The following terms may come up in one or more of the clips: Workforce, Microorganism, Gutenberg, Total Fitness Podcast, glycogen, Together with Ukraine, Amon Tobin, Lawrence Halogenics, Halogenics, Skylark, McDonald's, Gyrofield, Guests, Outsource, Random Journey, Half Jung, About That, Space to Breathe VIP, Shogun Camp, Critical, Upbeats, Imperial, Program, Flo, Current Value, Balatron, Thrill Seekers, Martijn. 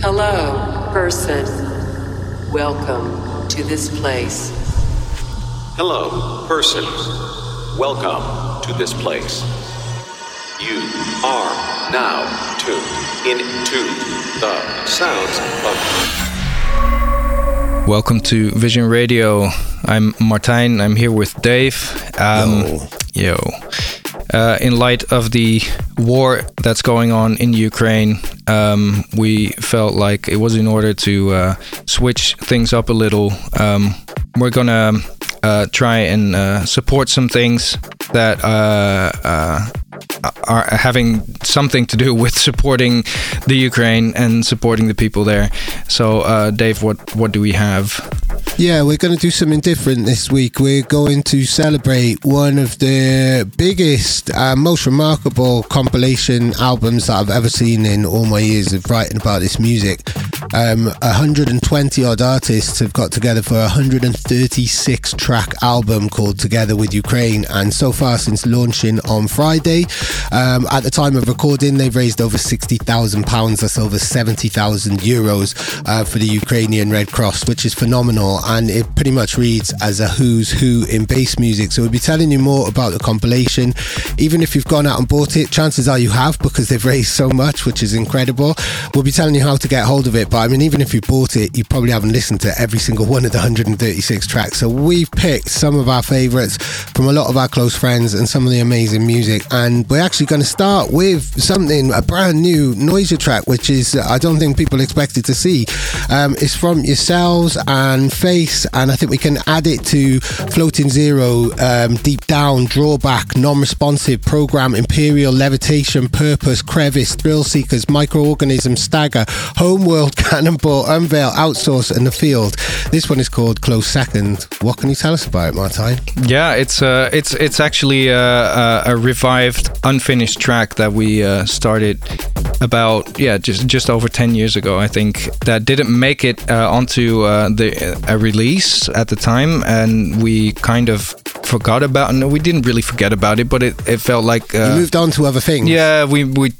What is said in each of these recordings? Hello, person. Welcome to this place. Hello, person. Welcome to this place. You are now tuned into the sounds of... Welcome to Vision Radio. I'm Martijn. I'm here with Dave. In light of the war that's going on in Ukraine, we felt like it was in order to switch things up a little. We're gonna try and support some things that are having something to do with supporting the Ukraine and supporting the people there. So, Dave, what do we have? Yeah, we're going to do something different this week. We're going to celebrate one of the biggest and most remarkable compilation albums that I've ever seen in all my years of writing about this music. 120 odd artists have got together for a 136 track album called Together with Ukraine, and so far since launching on Friday, at the time of recording, they've raised over £60,000, that's over €70,000 for the Ukrainian Red Cross, which is phenomenal, and it pretty much reads as a who's who in bass music. So we'll be telling you more about the compilation. Even if you've gone out and bought it, chances are you have, because they've raised so much, which is incredible. We'll be telling you how to get hold of it, but I mean, even if you bought it, you probably haven't listened to every single one of the 136 tracks. So we've picked some of our favorites from a lot of our close friends and some of the amazing music, and we're actually going to start with a brand new Noisy track, which is, I don't think people expected to see. It's from yourselves and Face, and I think we can add it to Floating Zero, Deep Down, Drawback, Non-Responsive, Program, Imperial, Levitation, Purpose, Crevice, Thrill Seekers, Microorganism, Stagger, Homeworld, Cannonball, Unveil, Outsource, and The Field. This one is called Close Second. What can you tell us about it, Martijn? Yeah, it's actually a revived, unfinished track that we started about just over 10 years ago, I think, that didn't make it onto a release at the time, and we kind of forgot about. No, we didn't really forget about it, but it felt like you moved on to other things. Yeah, we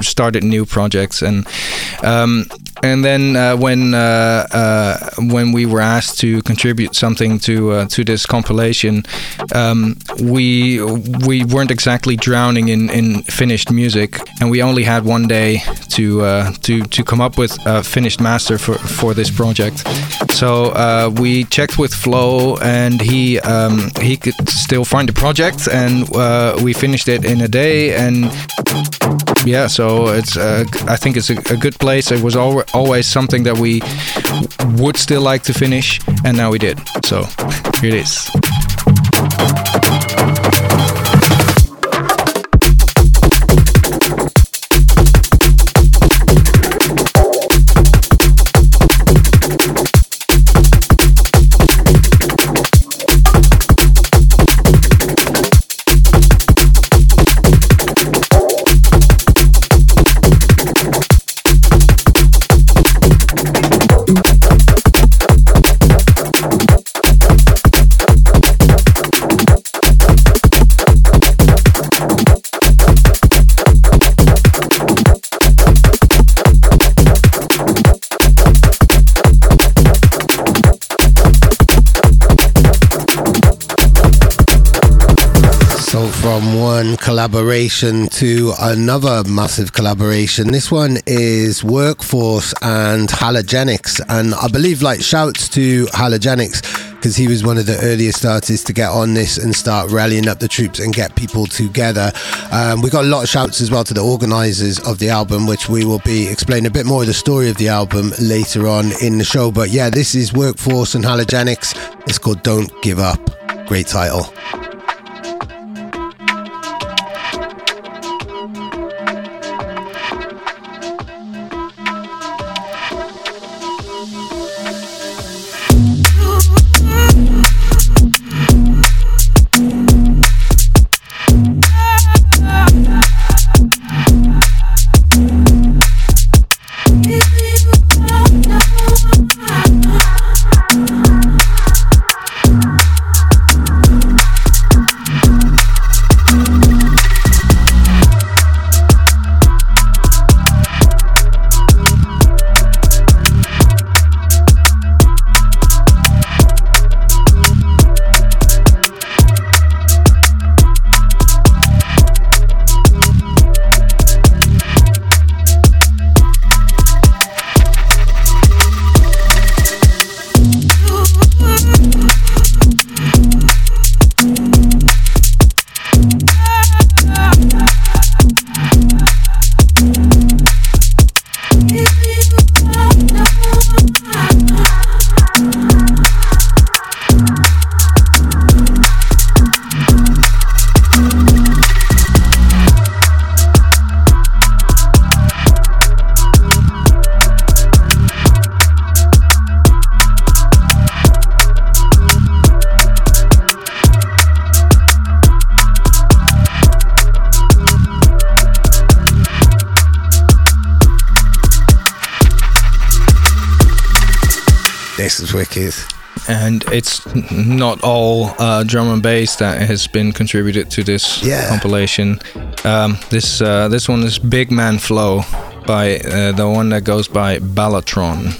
started new projects, and then when we were asked to contribute something to this compilation, we weren't exactly drowning in finished music, and we only had one day to come up with a finished master for this project. So we checked with Flo, and he could still find the project, and we finished it in a day. And yeah, so it's I think it's a good place. It was always something that we would still like to finish, and now we did. So here it is. From one collaboration to another massive collaboration. This one is Workforce and Halogenics, and I believe, like, shouts to Halogenics, because he was one of the earliest artists to get on this and start rallying up the troops and get people together. We got a lot of shouts as well to the organisers of the album, which we will be explaining a bit more of the story of the album later on in the show. But yeah, this is Workforce and Halogenics. It's called Don't Give Up. Great title. This is wicked. And it's not all drum and bass that has been contributed to this compilation. This one is Big Man Flow by the one that goes by Balatron.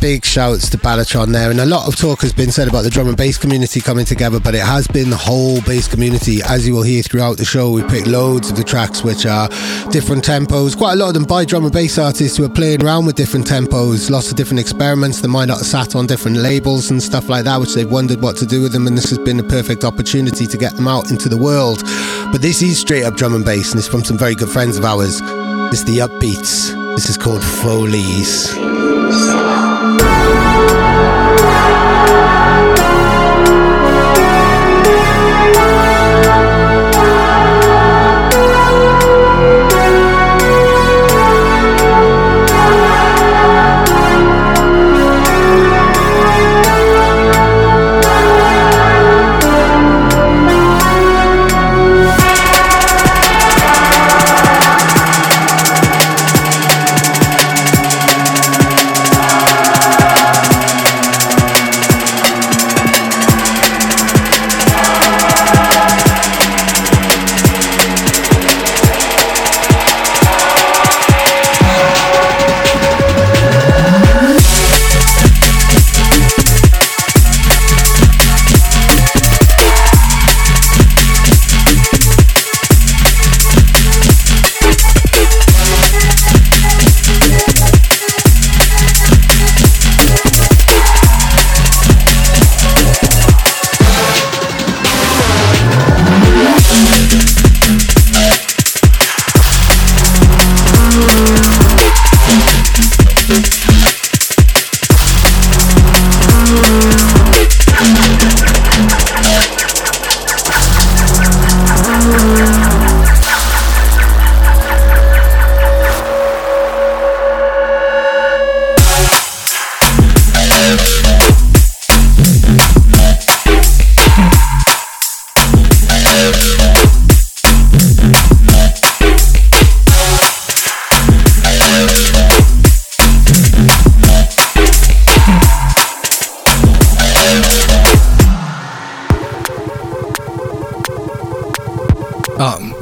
Big shouts to Balatron there, and a lot of talk has been said about the drum and bass community coming together, but it has been the whole bass community. As you will hear throughout the show, we pick loads of the tracks which are different tempos, quite a lot of them by drum and bass artists who are playing around with different tempos, lots of different experiments that might not have sat on different labels and stuff like that, which they've wondered what to do with them, and this has been the perfect opportunity to get them out into the world. But this is straight up drum and bass, and it's from some very good friends of ours. It's the Upbeats. This is called Foley's.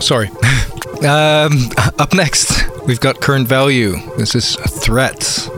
Sorry. Up next, we've got Current Value. This is Threats.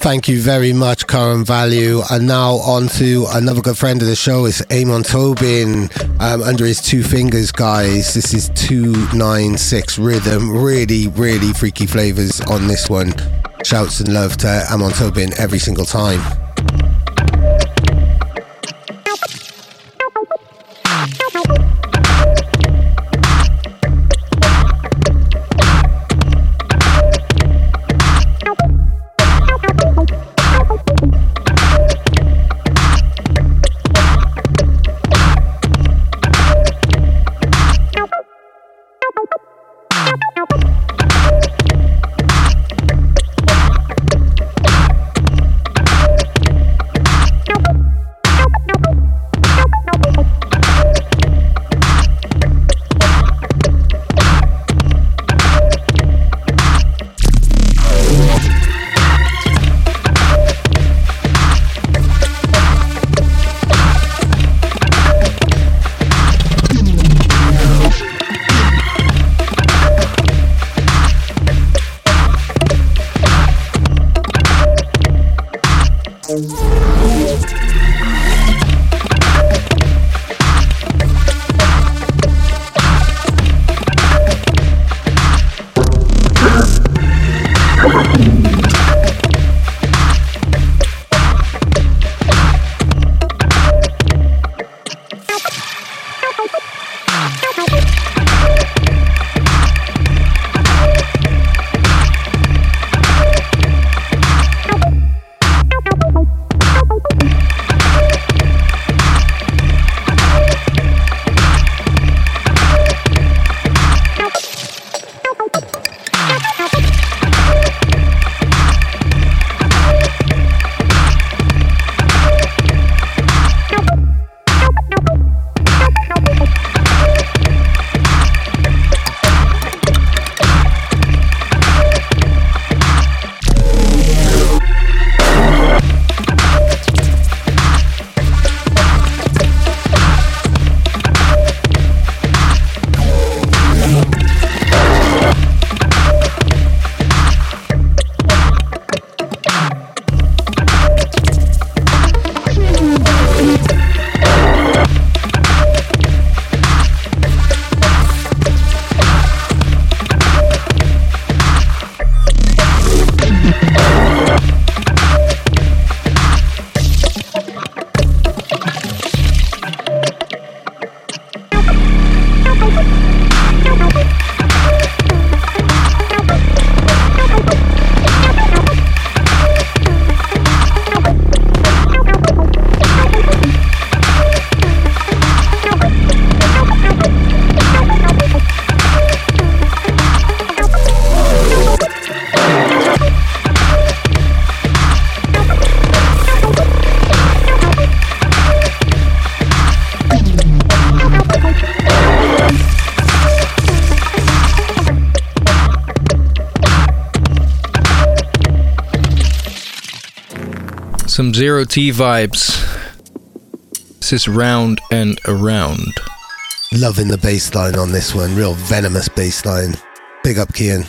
Thank you very much, Current Value. And now on to another good friend of the show. It's Amon Tobin, under his two fingers, guys. This is 296 Rhythm. Really, really freaky flavors on this one. Shouts and love to Amon Tobin every single time. Some Zero T vibes. This is Round and Around. Loving the bass line on this one. Real venomous bass line. Big up, Kian.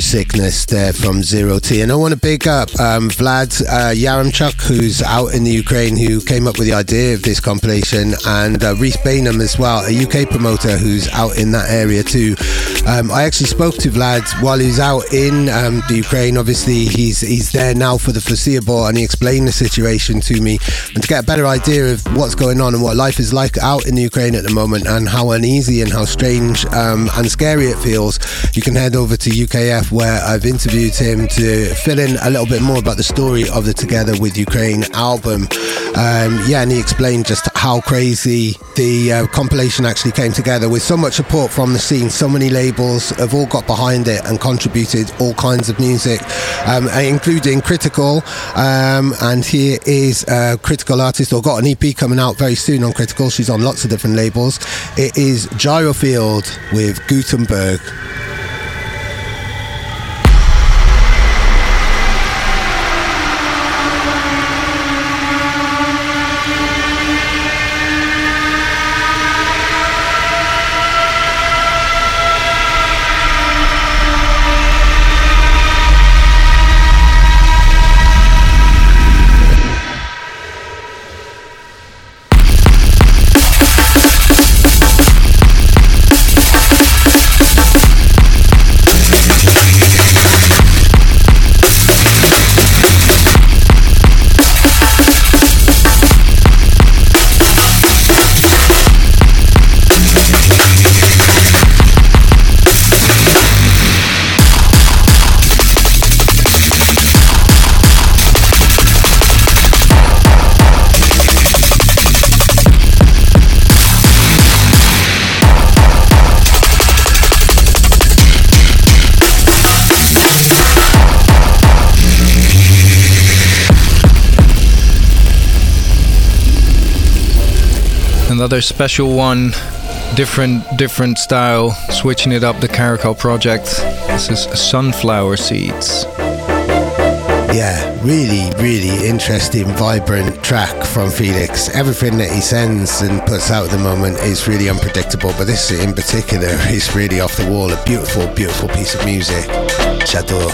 Sickness there from Zero T. And I want to big up Vlad Yaramchuk, who's out in the Ukraine, who came up with the idea of this compilation, and Reese Bainham as well, a UK promoter who's out in that area too. I actually spoke to Vlad while he was out in the Ukraine. Obviously, he's there now for the foreseeable, and he explained the situation to me. And to get a better idea of what's going on and what life is like out in the Ukraine at the moment, and how uneasy and how strange and scary it feels, you can head over to UKF, where I've interviewed him to fill in a little bit more about the story of the Together with Ukraine album. And he explained just how crazy the compilation actually came together, with so much support from the scene. So many labels have all got behind it and contributed all kinds of music, including Critical. And here is a Critical artist, or got an EP coming out very soon on Critical. She's on lots of different labels. It is Gyrofield with Gutenberg. Another special one, different style, switching it up, the Caracal Project. This is Sunflower Seeds. Yeah, really, really interesting, vibrant track from Felix. Everything that he sends and puts out at the moment is really unpredictable, but this in particular is really off the wall. A beautiful, beautiful piece of music. J'adore.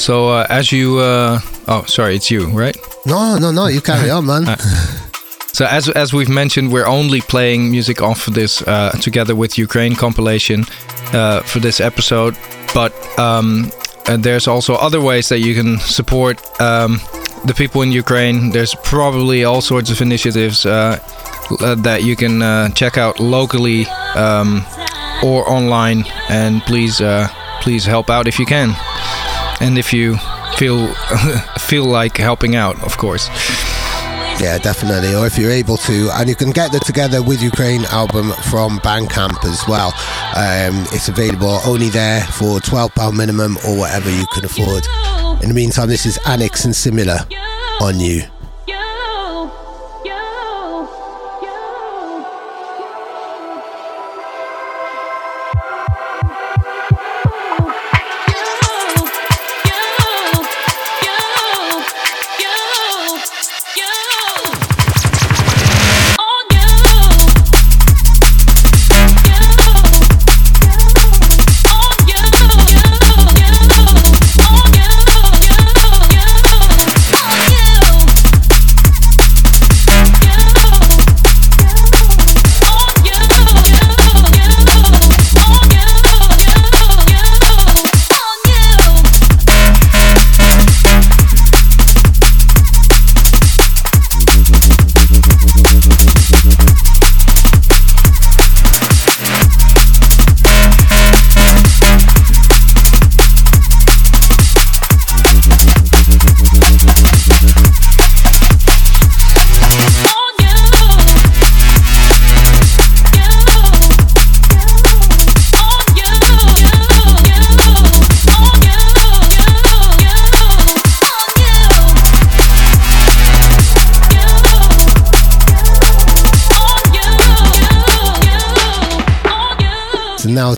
So as you, oh, sorry, it's you, right? No, you carry on, man. So as we've mentioned, we're only playing music off of this Together with Ukraine compilation for this episode. But there's also other ways that you can support the people in Ukraine. There's probably all sorts of initiatives that you can check out locally or online. And please help out if you can. And if you feel like helping out, of course. Yeah, definitely. Or if you're able to, and you can get the Together with Ukraine album from Bandcamp as well. It's available only there for £12 minimum or whatever you can afford. In the meantime, this is Annex and Similar on You.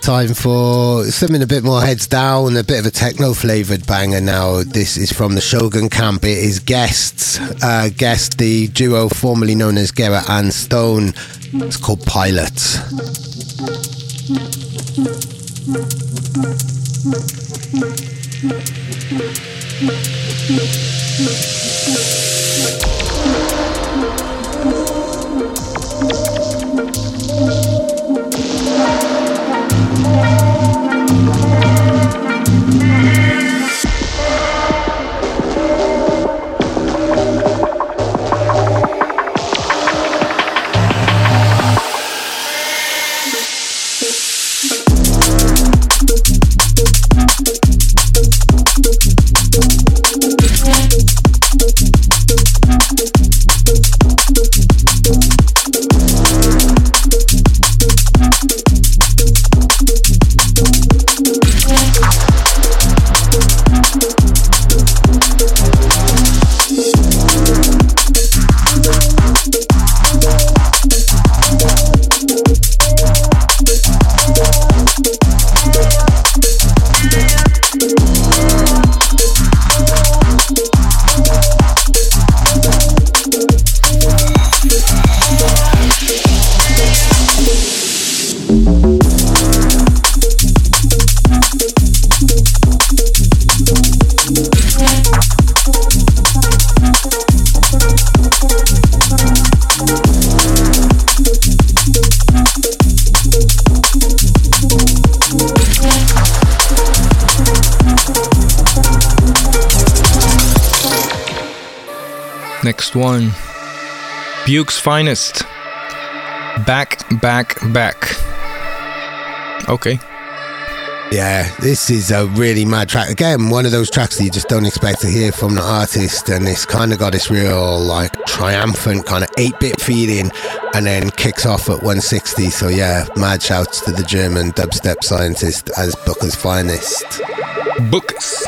Time for something a bit more heads down, a bit of a techno flavored banger now. This is from the Shogun camp. It is Guests. Guests, the duo formerly known as Gerrit and Stone. It's called Pilots. One, Buke's Finest. Back. Okay. Yeah, this is a really mad track. Again, one of those tracks that you just don't expect to hear from the artist, and it's kind of got this real, like, triumphant kind of 8-bit feeling, and then kicks off at 160. So yeah, mad shouts to the German dubstep scientist as Buke's Finest. Buke's.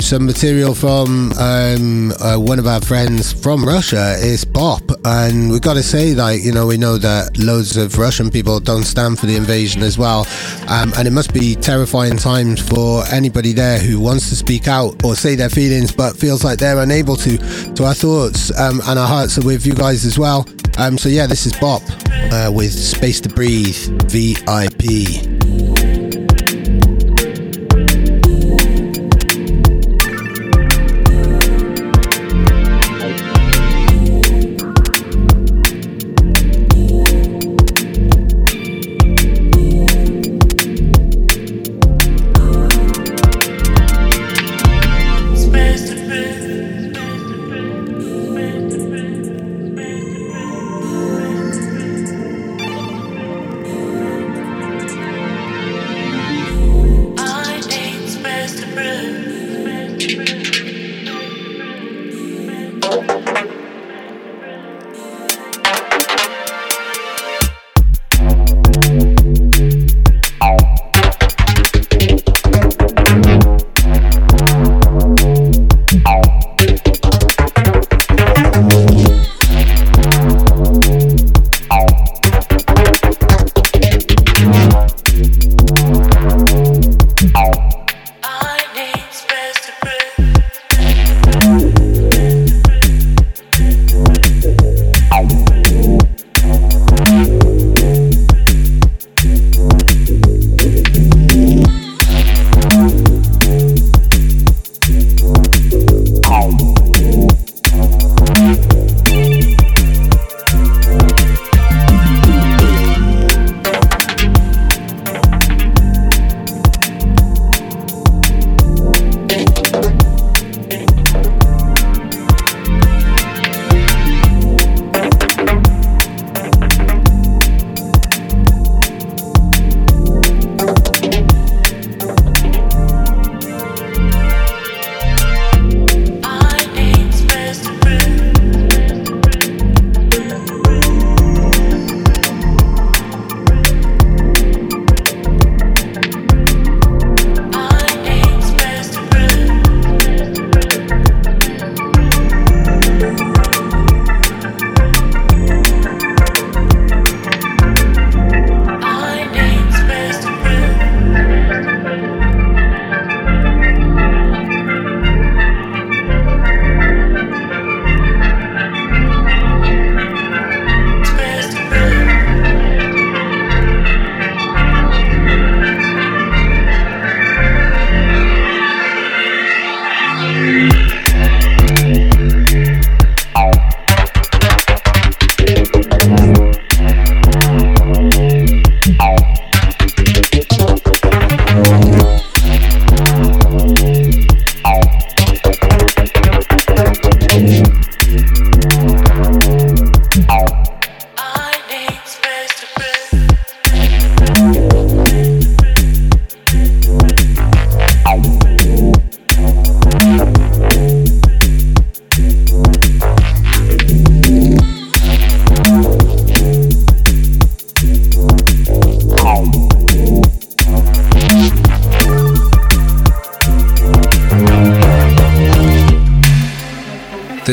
Some material from one of our friends from Russia is Bob, and we got to say, like, you know, we know that loads of Russian people don't stand for the invasion as well, and it must be terrifying times for anybody there who wants to speak out or say their feelings but feels like they're unable to. So our thoughts and our hearts are with you guys as well. So yeah, this is Bob with Space to Breathe VIP.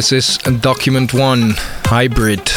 This is Document 1 Hybrid.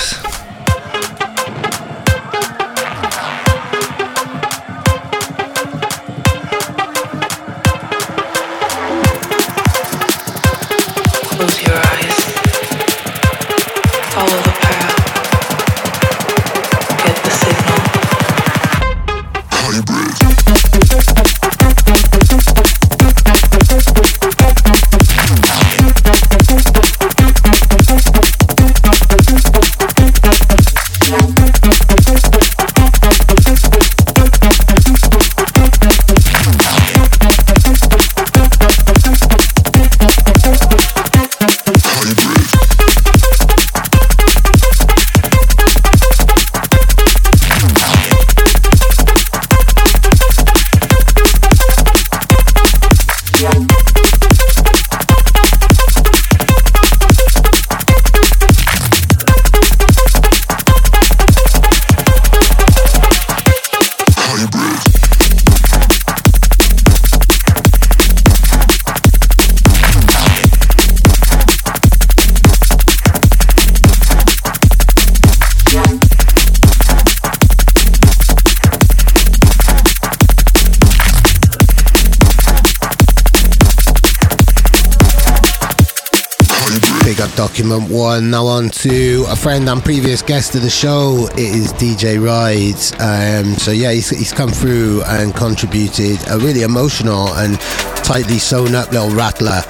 document one. Now on to a friend and previous guest of the show. It is DJ Ride. So yeah, he's come through and contributed a really emotional and tightly sewn up little rattler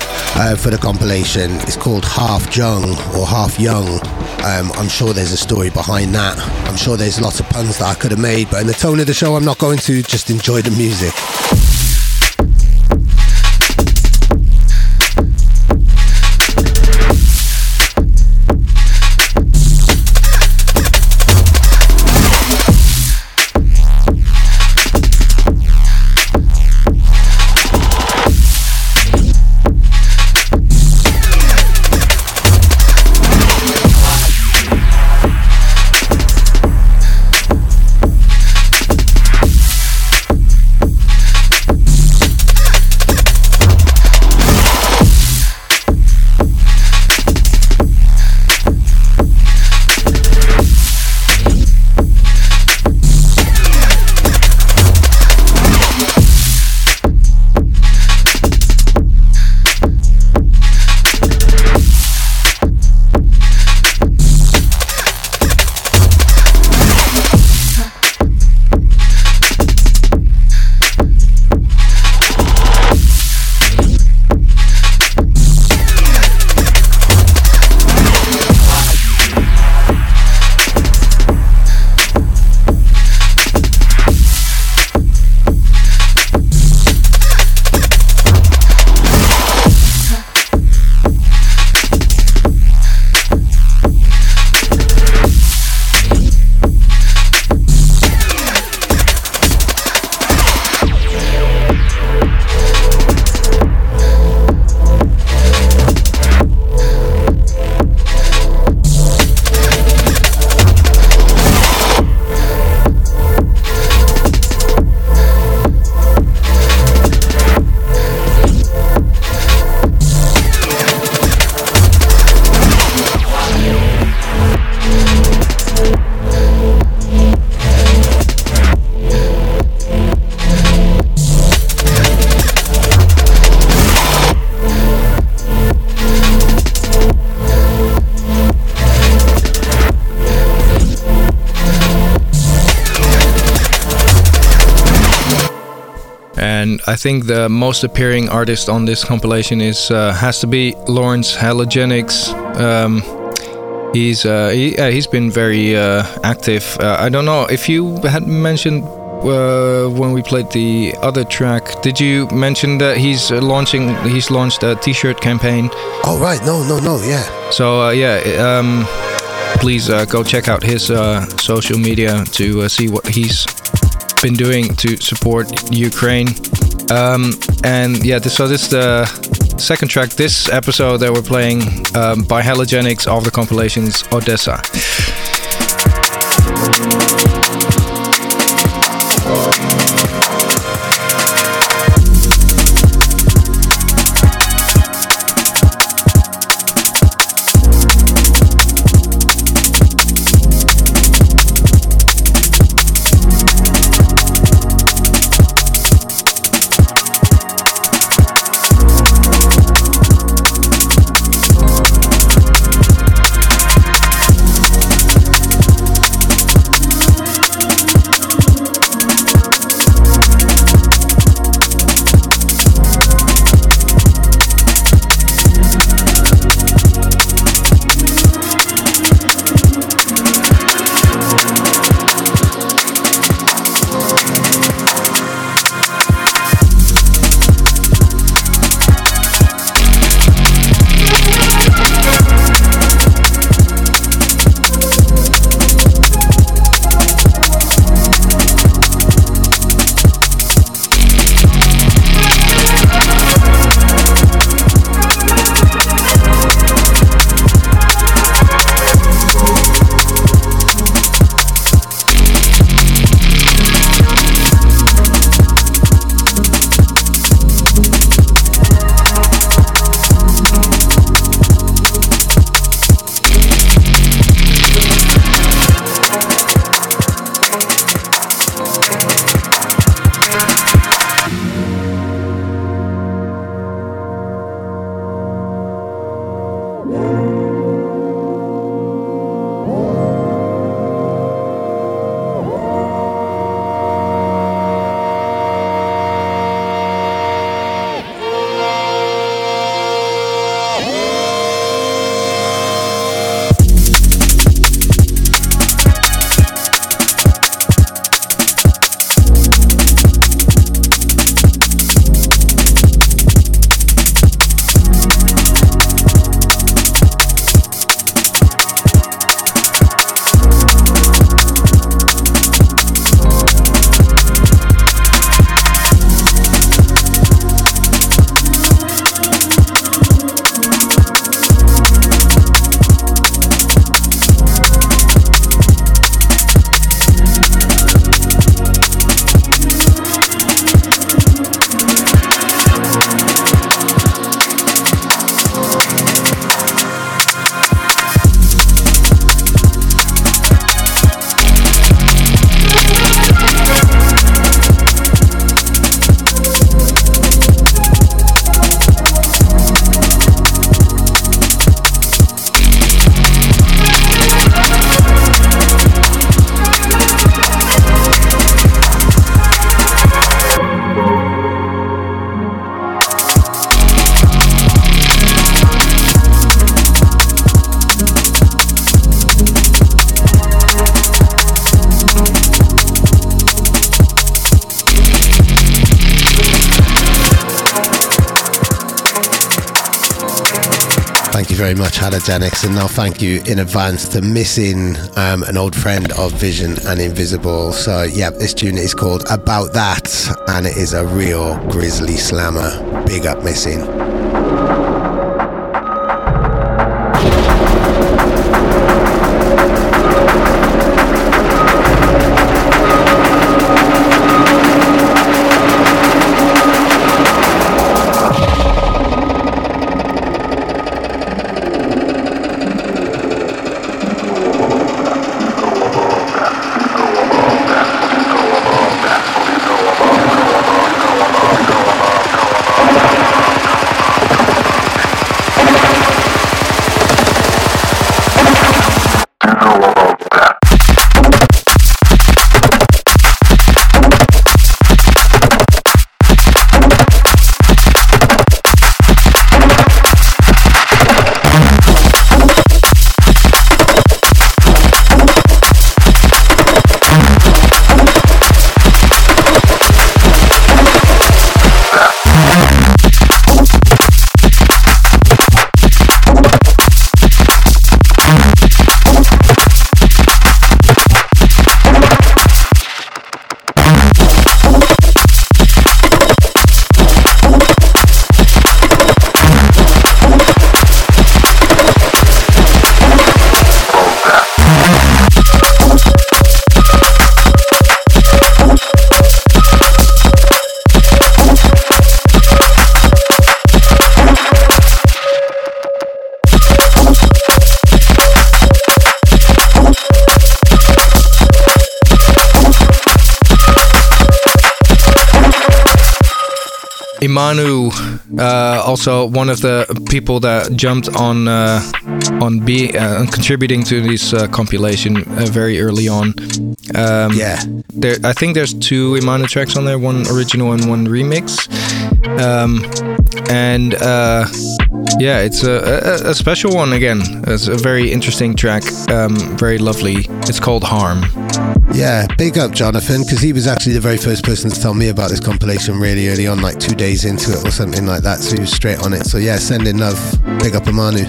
for the compilation. It's called Half Jung or Half Young. I'm sure there's a story behind that. I'm sure there's lots of puns that I could have made, but in the tone of the show, I'm not going to. Just enjoy the music. I think the most appearing artist on this compilation is has to be Lawrence Halogenics. He's been very active. I don't know if you had mentioned when we played the other track. Did you mention that he's launched a T-shirt campaign? Oh right, no, yeah. So please go check out his social media to see what he's been doing to support Ukraine. This is the second track this episode that we're playing by Halogenics of the compilations Odessa. very much, Halogenics, and I'll thank you in advance to missing an old friend of Vision and Invisible. So yeah, this tune is called About That, and it is a real grizzly slammer. Big up Missing. Manu, also one of the people that jumped on contributing to this compilation very early on. Yeah, I think there's two Imanu tracks on there, one original and one remix. Yeah, it's a special one again. It's a very interesting track, very lovely. It's called Harm. Yeah, big up Jonathan, because he was actually the very first person to tell me about this compilation really early on, like 2 days into it or something like that, so he was straight on it. So yeah, sending love, big up Amanu.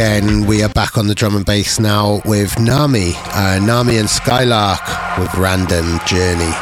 Again, we are back on the drum and bass now with Nami, Nami and Skylark with Random Journey.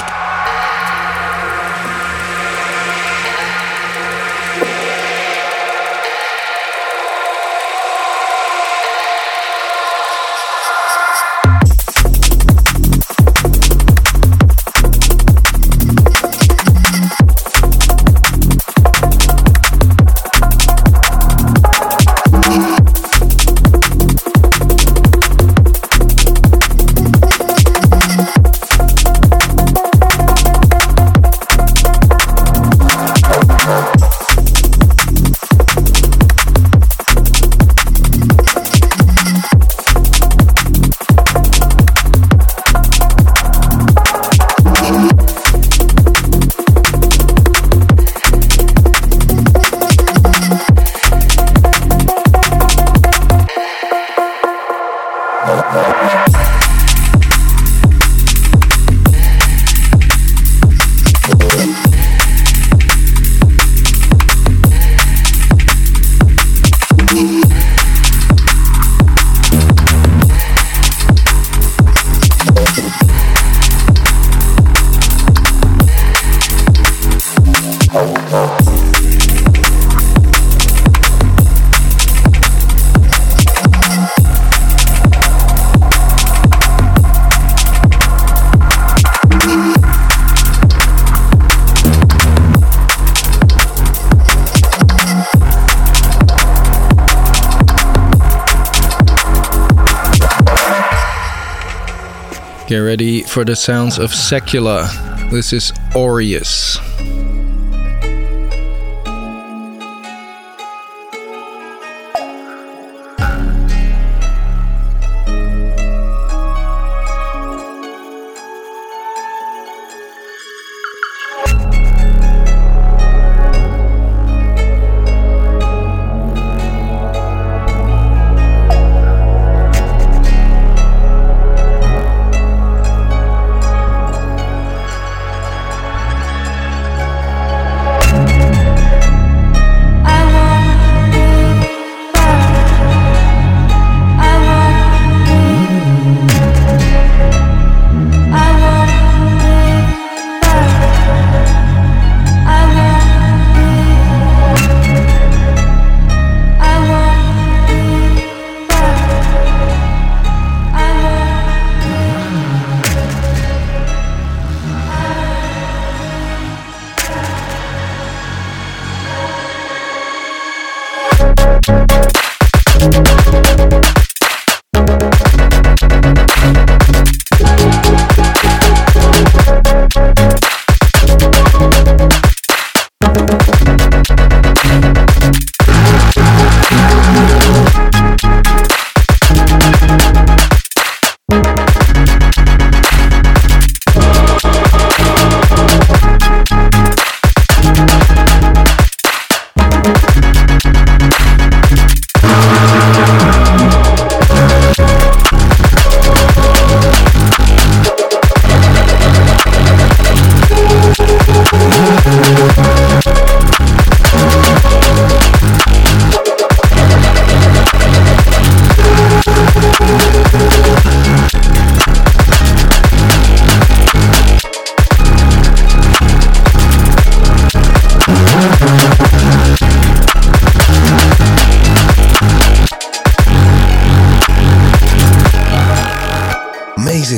Get ready for the sounds of Secula. This is Aureus.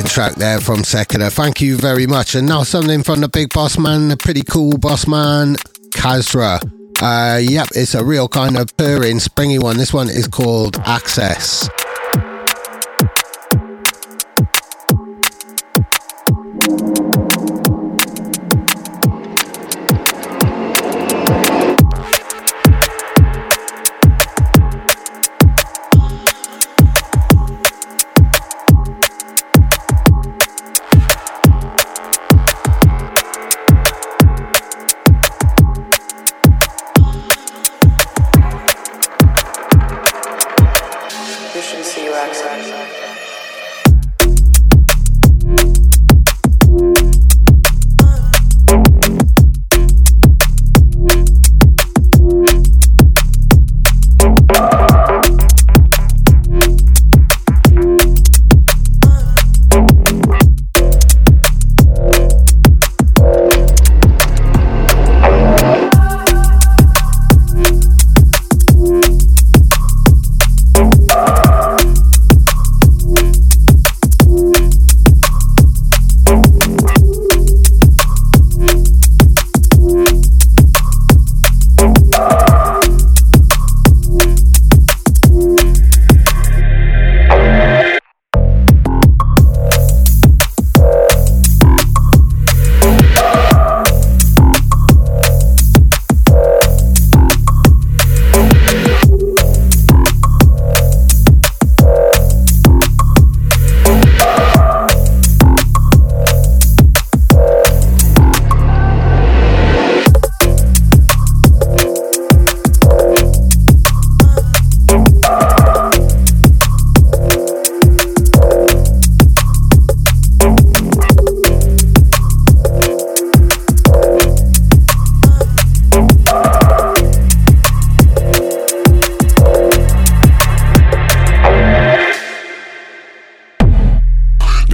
Track there from Secula. Thank you very much. And now something from the big boss man, the pretty cool boss man, Kazra. Yep, it's a real kind of purring, springy one. This one is called Access.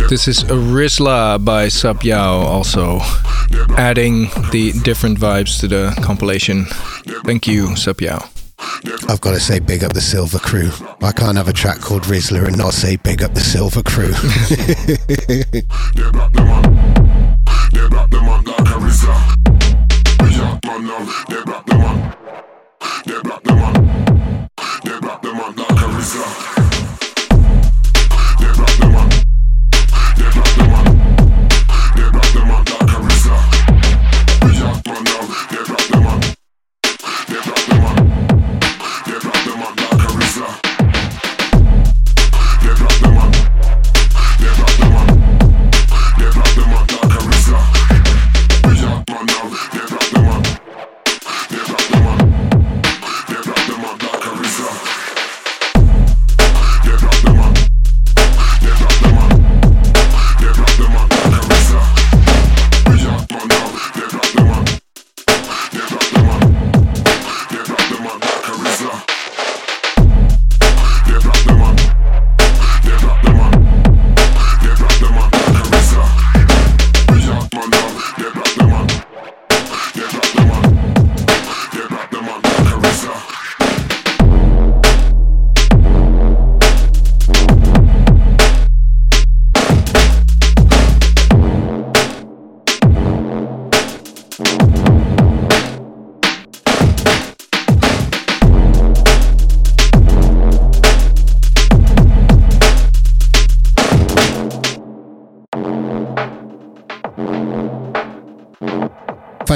This is Rizla by Sub Yao, also adding the different vibes to the compilation. Thank you, Sub Yao. I've got to say big up the Silver Crew. I can't have a track called Rizla and not say big up the Silver Crew. They block the one.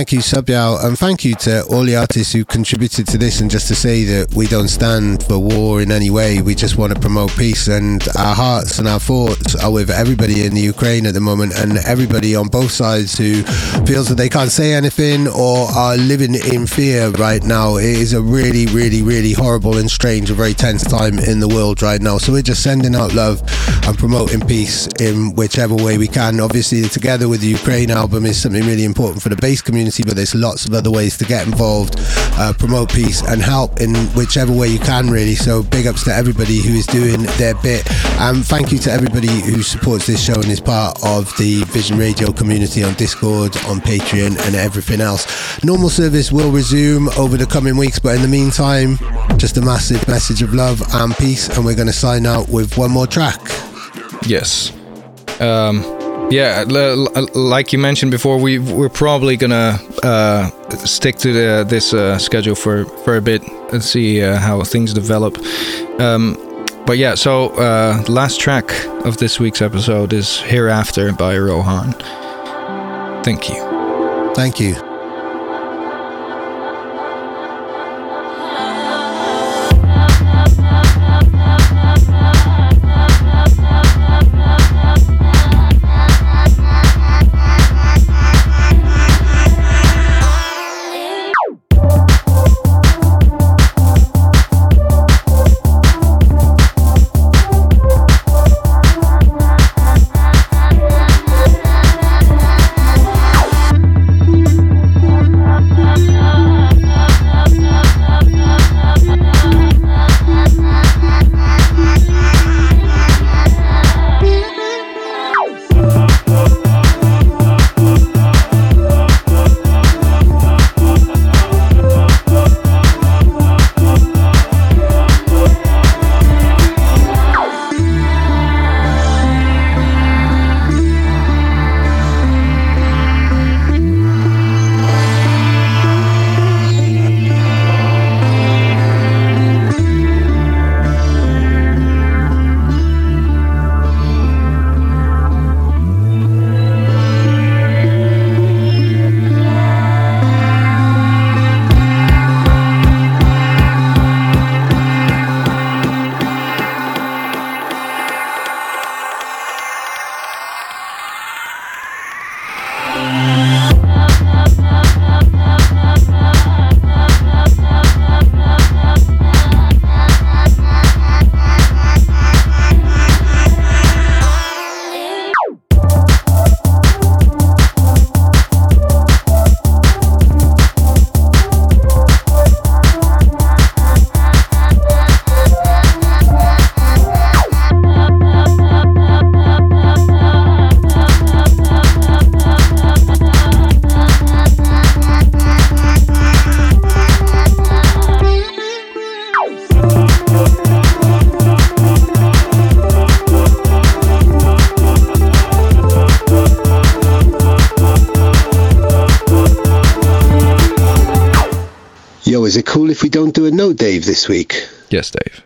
thank you, Sabyal, and thank you to all the artists who contributed to this. And just to say that we don't stand for war in any way. We just want to promote peace, and our hearts and our thoughts are with everybody in the Ukraine at the moment, and everybody on both sides who feels that they can't say anything or are living in fear right now. It is a really, really, really horrible and strange and very tense time in the world right now. So we're just sending out love and promoting peace in whichever way we can. Obviously, the Together with the Ukraine album is something really important for the bass community, but there's lots of other ways to get involved, promote peace and help in whichever way you can, really. So big ups to everybody who is doing their bit, and thank you to everybody who supports this show and is part of the Vision Radio community on Discord, on Patreon and everything else. Normal service will resume over the coming weeks, but in the meantime, just a massive message of love and peace, and we're going to sign out with one more track. Yes. Yeah, like you mentioned before, we're probably gonna stick to this schedule for a bit and see how things develop. But yeah, so the last track of this week's episode is Hereafter by Rohan. Thank you. Thank you. Is it cool if we don't do a no Dave this week? Yes, Dave.